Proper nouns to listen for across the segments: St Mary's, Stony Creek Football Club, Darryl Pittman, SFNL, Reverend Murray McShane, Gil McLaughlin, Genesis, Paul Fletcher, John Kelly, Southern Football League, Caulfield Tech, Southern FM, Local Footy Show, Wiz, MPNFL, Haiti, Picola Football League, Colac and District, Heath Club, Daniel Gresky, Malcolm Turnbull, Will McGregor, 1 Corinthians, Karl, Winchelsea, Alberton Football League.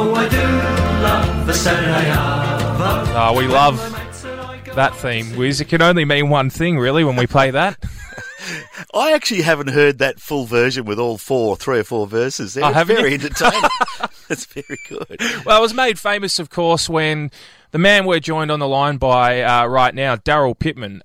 Oh, I do love the Saturday Arbor. Oh, we love that theme, Wiz. It can only mean one thing, really, when we play that. I actually haven't heard that full version with all three or four verses. They're very entertaining. That's very good. Well, it was made famous, of course, when the man we're joined on the line by right now, Darryl Pittman,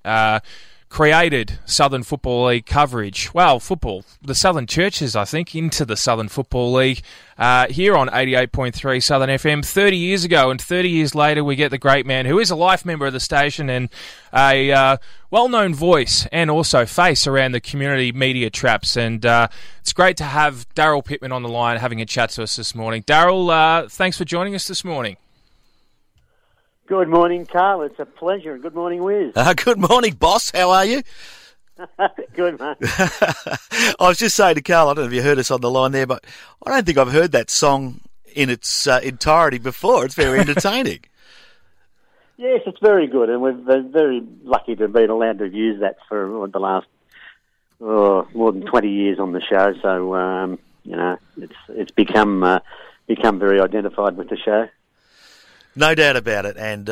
created Southern Football League coverage. Well, football, the Southern Churches, I think, into the Southern Football League here on 88.3 Southern FM 30 years ago. And 30 years later, we get the great man who is a life member of the station and a well-known voice and also face around the community media traps. And it's great to have Darryl Pittman on the line having a chat to us this morning. Darryl, thanks for joining us this morning. Good morning, Karl. It's a pleasure. Good morning, Wiz. Good morning, boss. How are you? Good, mate. I was just saying to Karl, I don't know if you heard us on the line there, but I don't think I've heard that song in its entirety before. It's very entertaining. Yes, it's very good, and we've been very lucky to have been allowed to use that for the last more than 20 years on the show. So, you know, it's become very identified with the show. No doubt about it, and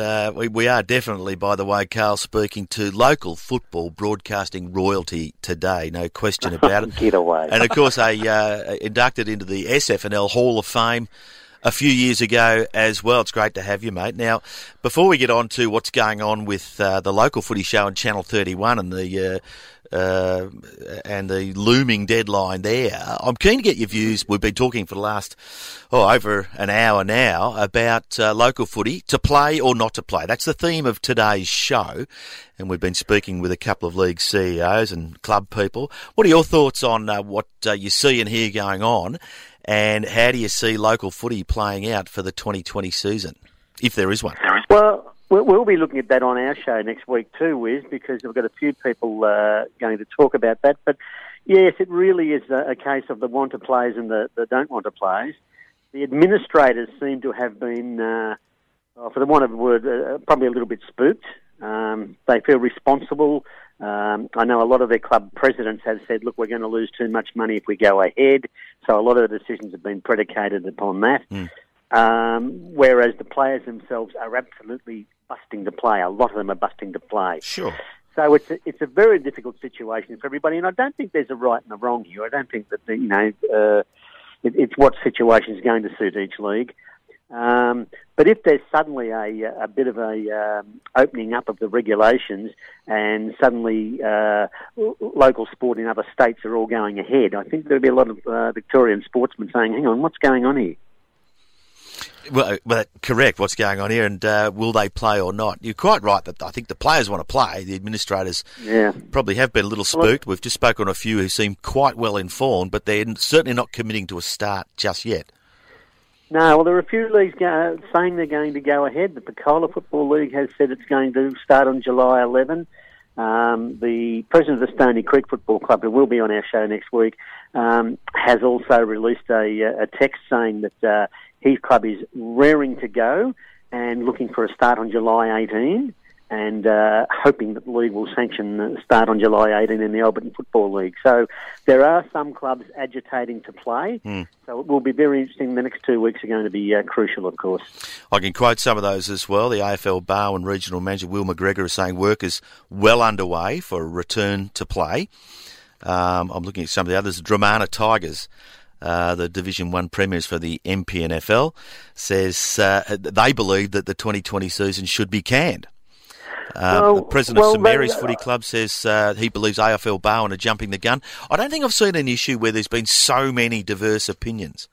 we are definitely, by the way, Karl, speaking to local football broadcasting royalty today, no question about it. Get away. And, of course, I inducted into the SFNL Hall of Fame a few years ago as well. It's great to have you, mate. Now, before we get on to what's going on with the local footy show on Channel 31 and the looming deadline there, I'm keen to get your views. We've been talking for the last, over an hour now about local footy, to play or not to play. That's the theme of today's show, and we've been speaking with a couple of league CEOs and club people. What are your thoughts on what you see and hear going on, and how do you see local footy playing out for the 2020 season, if there is one? Well, we'll be looking at that on our show next week too, Wiz, because we've got a few people going to talk about that. But yes, it really is a case of the want to plays and the don't want to plays. The administrators seem to have been, for the want of a word, probably a little bit spooked. They feel responsible. I know a lot of their club presidents have said, look, we're going to lose too much money if we go ahead. So a lot of the decisions have been predicated upon that. Mm. Whereas the players themselves are absolutely busting to play. A lot of them are busting to play. Sure. So it's a very difficult situation for everybody, and I don't think there's a right and a wrong here. I don't think that it's what situation is going to suit each league. But if there's suddenly a bit of a opening up of the regulations, and suddenly local sport in other states are all going ahead, I think there'll be a lot of Victorian sportsmen saying, "Hang on, what's going on here?" Well, correct, what's going on here, and will they play or not? You're quite right that I think the players want to play. The administrators probably have been a little spooked. We've just spoken on a few who seem quite well informed, but they're certainly not committing to a start just yet. No, well, there are a few leagues saying they're going to go ahead. The Picola Football League has said it's going to start on July 11. The president of the Stony Creek Football Club, who will be on our show next week, has also released a text saying that Heath Club is raring to go and looking for a start on July 18 and hoping that the league will sanction the start on July 18 in the Alberton Football League. So there are some clubs agitating to play. Mm. So it will be very interesting. The next 2 weeks are going to be crucial, of course. I can quote some of those as well. The AFL Barwon Regional Manager, Will McGregor, is saying work is well underway for a return to play. I'm looking at some of the others. Drumana Tigers, the Division 1 premiers for the MPNFL, says they believe that the 2020 season should be canned. The president of St Mary's Footy Club says he believes AFL Barwon are jumping the gun. I don't think I've seen an issue where there's been so many diverse opinions.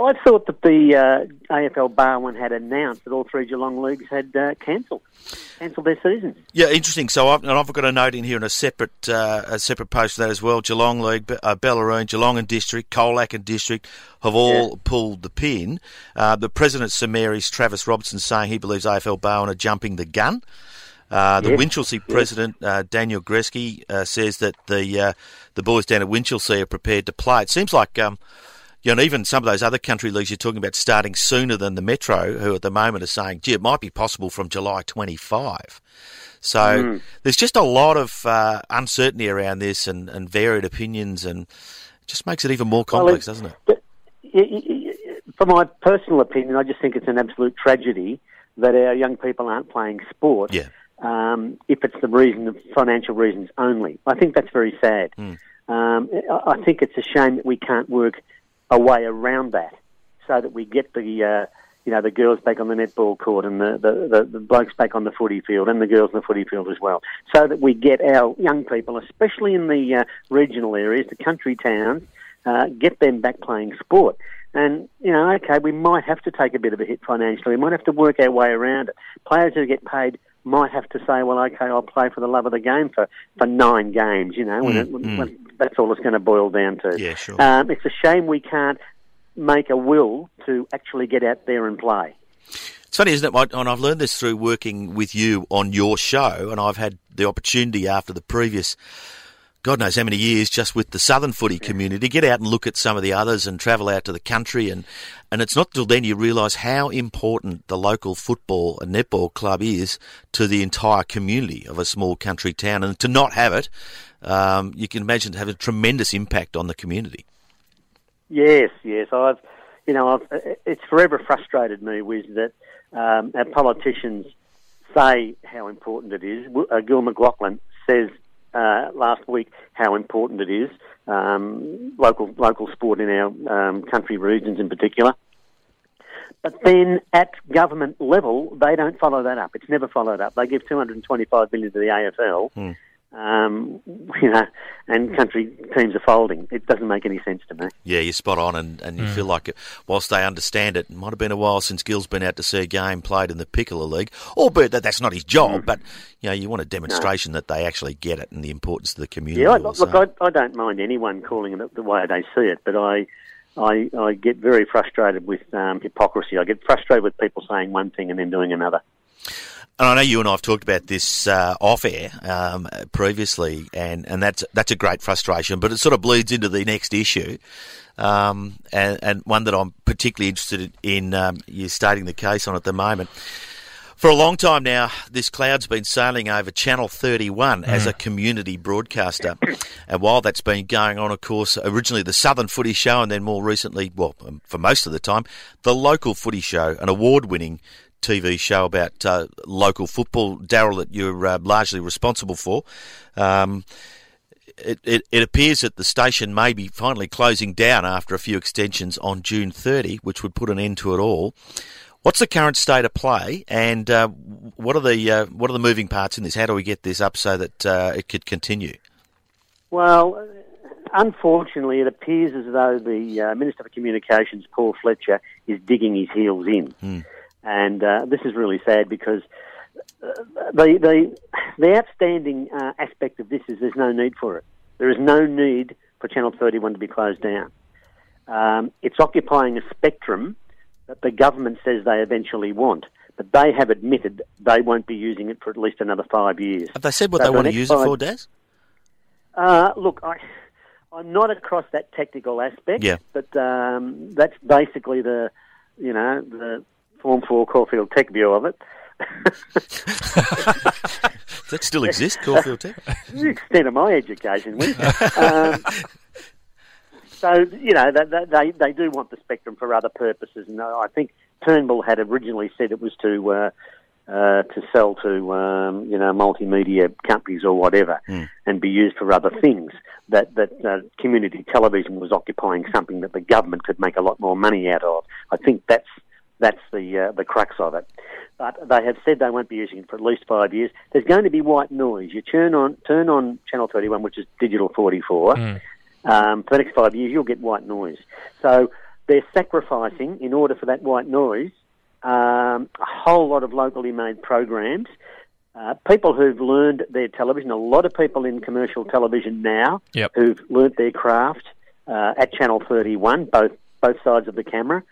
I thought that the AFL Barwon had announced that all three Geelong leagues had cancelled their seasons. Yeah, interesting. So I've got a note in here in a separate post for that as well. Geelong League, Bellaroon, Geelong and District, Colac and District have all pulled the pin. The president of St Mary's, Travis Robertson, saying he believes AFL Barwon are jumping the gun. The Winchelsea president, Daniel Gresky, says that the boys down at Winchelsea are prepared to play. It seems like... you know, even some of those other country leagues you're talking about starting sooner than the Metro, who at the moment are saying, gee, it might be possible from July 25. So there's just a lot of uncertainty around this and varied opinions, and it just makes it even more complex, doesn't it? From my personal opinion, I just think it's an absolute tragedy that our young people aren't playing sport. Yeah. If it's the reason, financial reasons only. I think that's very sad. Mm. I think it's a shame that we can't work a way around that so that we get the girls back on the netball court and the blokes back on the footy field and the girls on the footy field as well, so that we get our young people, especially in the regional areas, the country towns, get them back playing sport. And, we might have to take a bit of a hit financially. We might have to work our way around it. Players who get paid might have to say, I'll play for the love of the game for 9 games, when that's all it's going to boil down to. Yeah, sure. It's a shame we can't make a will to actually get out there and play. It's funny, isn't it? And I've learned this through working with you on your show, and I've had the opportunity after the previous God knows how many years just with the Southern footy community, get out and look at some of the others and travel out to the country. And it's not till then you realise how important the local football and netball club is to the entire community of a small country town. And to not have it, you can imagine, have a tremendous impact on the community. Yes. It's forever frustrated me, Wiz, that our politicians say how important it is. Gil McLaughlin says last week how important it is, local sport in our country regions in particular. But then at government level, they don't follow that up. It's never followed up. They give $225 million to the AFL, and country teams are folding. It doesn't make any sense to me. Yeah, you're spot on, and you feel like whilst they understand it might have been a while since Gil's been out to see a game played in the Picola League, albeit that's not his job, but you want a demonstration that they actually get it and the importance to the community. Yeah, I don't mind anyone calling it the way they see it, but I get very frustrated with hypocrisy. I get frustrated with people saying one thing and then doing another. And I know you and I have talked about this off-air previously, and that's a great frustration, but it sort of bleeds into the next issue, and one that I'm particularly interested in you stating the case on at the moment. For a long time now, this cloud's been sailing over Channel 31 as a community broadcaster. And while that's been going on, of course, originally the Southern Footy Show and then more recently, well, for most of the time, the Local Footy Show, an award-winning TV show about local football, Darryl, that you're largely responsible for. It appears that the station may be finally closing down after a few extensions on June 30, which would put an end to it all. What's the current state of play, and what are the moving parts in this? How do we get this up so that it could continue? Well, unfortunately, it appears as though the Minister for Communications, Paul Fletcher, is digging his heels in. And this is really sad because the outstanding aspect of this is there's no need for it. There is no need for Channel 31 to be closed down. It's occupying a spectrum that the government says they eventually want, but they have admitted they won't be using it for at least another 5 years. Have they said what they want to use it for, Des? Look, I'm not across that technical aspect, but that's basically the Form 4 Caulfield Tech view of it. Does that still exist, Caulfield Tech? To the extent of my education, they do want the spectrum for other purposes, and I think Turnbull had originally said it was to sell to multimedia companies or whatever, and be used for other things. That community television was occupying something that the government could make a lot more money out of. I think that's the crux of it. But they have said they won't be using it for at least 5 years. There's going to be white noise. You turn on Channel 31, which is Digital 44. For the next 5 years, you'll get white noise. So they're sacrificing, in order for that white noise, a whole lot of locally made programs. People who've learned their television, a lot of people in commercial television now who've learnt their craft at Channel 31, both sides of the camera.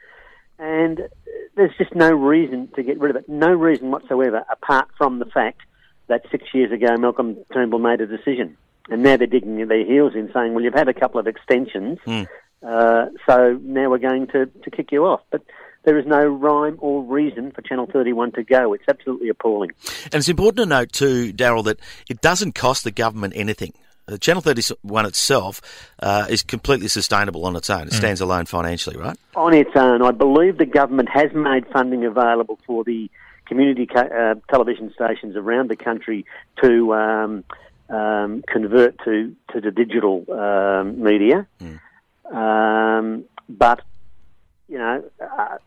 And there's just no reason to get rid of it, no reason whatsoever, apart from the fact that 6 years ago Malcolm Turnbull made a decision. And now they're digging their heels in, saying, well, you've had a couple of extensions, so now we're going to kick you off. But there is no rhyme or reason for Channel 31 to go. It's absolutely appalling. And it's important to note, too, Darryl, that it doesn't cost the government anything. Channel 31 itself is completely sustainable on its own. It stands alone financially, right? On its own. I believe the government has made funding available for the community television stations around the country to convert to the digital media. But, you know,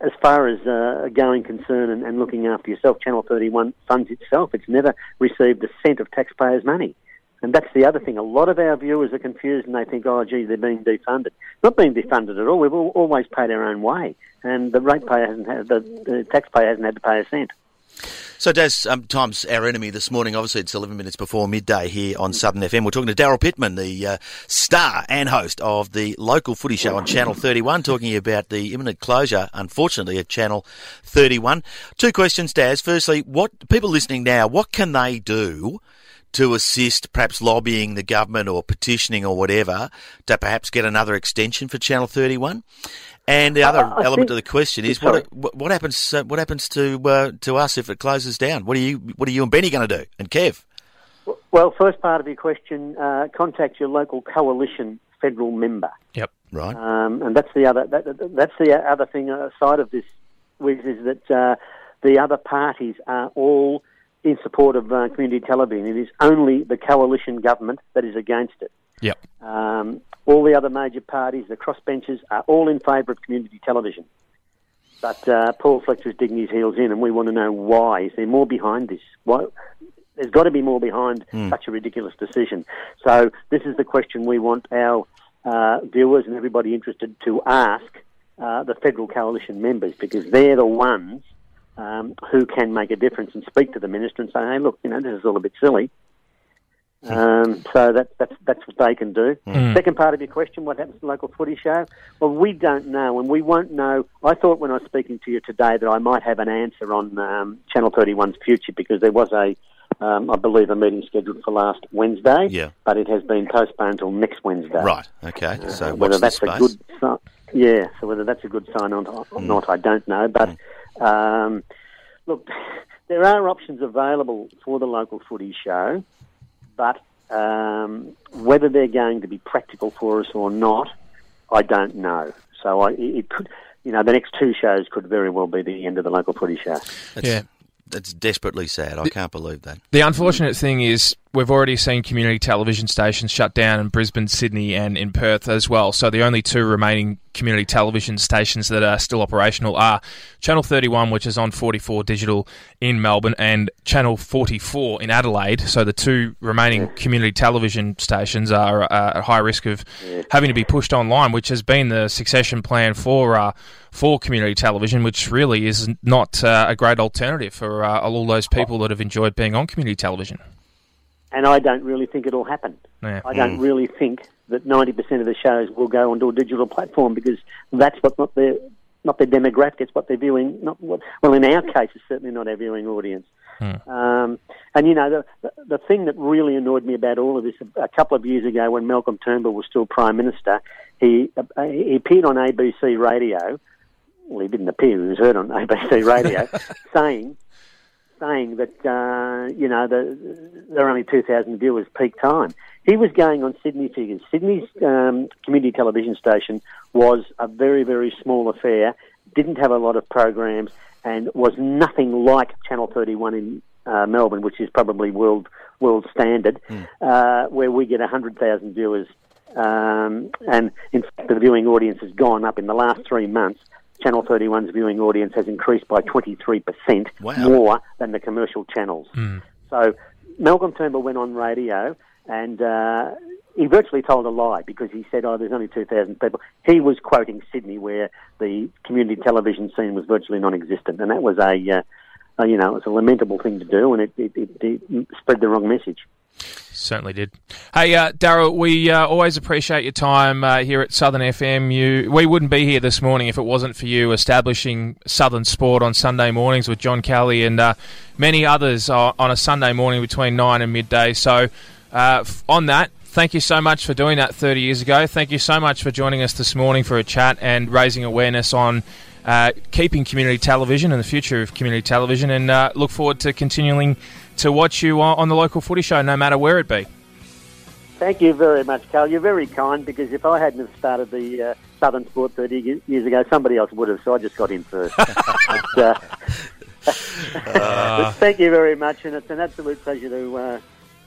as far as a going concern and looking after yourself, Channel 31 funds itself. It's never received a cent of taxpayers' money. And that's the other thing. A lot of our viewers are confused and they think, oh, gee, they're being defunded. Not being defunded at all. We've always paid our own way. And the ratepayer hasn't had, the taxpayer hasn't had to pay a cent. So, Daz, time's our enemy this morning. Obviously, it's 11 minutes before midday here on Southern FM. We're talking to Darryl Pittman, the star and host of the local footy show on Channel 31, talking about the imminent closure, unfortunately, at Channel 31. Two questions, Daz. Firstly, what people listening now, what can they do to assist perhaps lobbying the government or petitioning or whatever to perhaps get another extension for Channel 31? And the other element of the question is what happens to us if it closes down? What are you and Benny going to do, and Kev? Well, first part of your question, contact your local coalition federal member. Yep, right. And that's the other thing side of this, Wiz, is that the other parties are all in support of community television. It is only the coalition government that is against it. Yep. All the other major parties, the crossbenchers, are all in favour of community television. But Paul Fletcher's digging his heels in, and we want to know why. Is there more behind this? Why? There's got to be more behind such a ridiculous decision. So this is the question we want our viewers and everybody interested to ask the federal coalition members, because they're the ones who can make a difference and speak to the minister and say, hey, look, you know, this is all a bit silly. So that's what they can do. Second part of your question, what happens to the local footy show? Well, we don't know, and we won't know. I thought when I was speaking to you today that I might have an answer on Channel 31's future, because there was I believe, a meeting scheduled for last Wednesday, but it has been postponed until next Wednesday. Right, okay. So whether that's a good sign, so whether that's a good sign or not, I don't know. But look, there are options available for the local footy show, but whether they're going to be practical for us or not, I don't know. So it could, you know, the next two shows could very well be the end of the local footy show. That's desperately sad. I can't believe that. The unfortunate thing is we've already seen community television stations shut down in Brisbane, Sydney and in Perth as well. So the only two remaining community television stations that are still operational are Channel 31, which is on 44 Digital in Melbourne, and Channel 44 in Adelaide. So the two remaining community television stations are at high risk of having to be pushed online, which has been the succession plan for community television, which really is not a great alternative for all those people that have enjoyed being on community television. And I don't really think it'll happen. Yeah. I don't really think that 90% of the shows will go onto a digital platform, because that's what not their demographic, it's what they're viewing. Well, in our case, it's certainly not our viewing audience. And, you know, the thing that really annoyed me about all of this, a couple of years ago when Malcolm Turnbull was still Prime Minister, he appeared on ABC Radio. Well, he didn't appear, he was heard on ABC Radio, saying that, you know, there are only 2,000 viewers peak time. He was going on Sydney figures. Sydney's community television station was a very, very small affair, didn't have a lot of programs, and was nothing like Channel 31 in Melbourne, which is probably world standard, where we get 100,000 viewers. And, in fact, the viewing audience has gone up in the last 3 months. Channel 31's viewing audience has increased by 23% more than the commercial channels. So Malcolm Turnbull went on radio and he virtually told a lie, because he said, oh, there's only 2,000 people. He was quoting Sydney, where the community television scene was virtually non-existent, and that was you know, it's a lamentable thing to do, and it spread the wrong message. Certainly did. Hey, Darryl, we always appreciate your time here at Southern FM. We wouldn't be here this morning if it wasn't for you establishing Southern Sport on Sunday mornings with John Kelly and many others on a Sunday morning between 9 and midday. So on that, thank you so much for doing that 30 years ago. Thank you so much for joining us this morning for a chat and raising awareness on keeping community television and the future of community television, and look forward to continuing to watch you on the local footy show, no matter where it be. Thank you very much, Carl. You're very kind, because if I hadn't have started the Southern Sport 30 years ago, somebody else would have, so I just got in first. But thank you very much, and it's an absolute pleasure to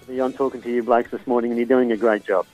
be on talking to you blokes this morning, and you're doing a great job.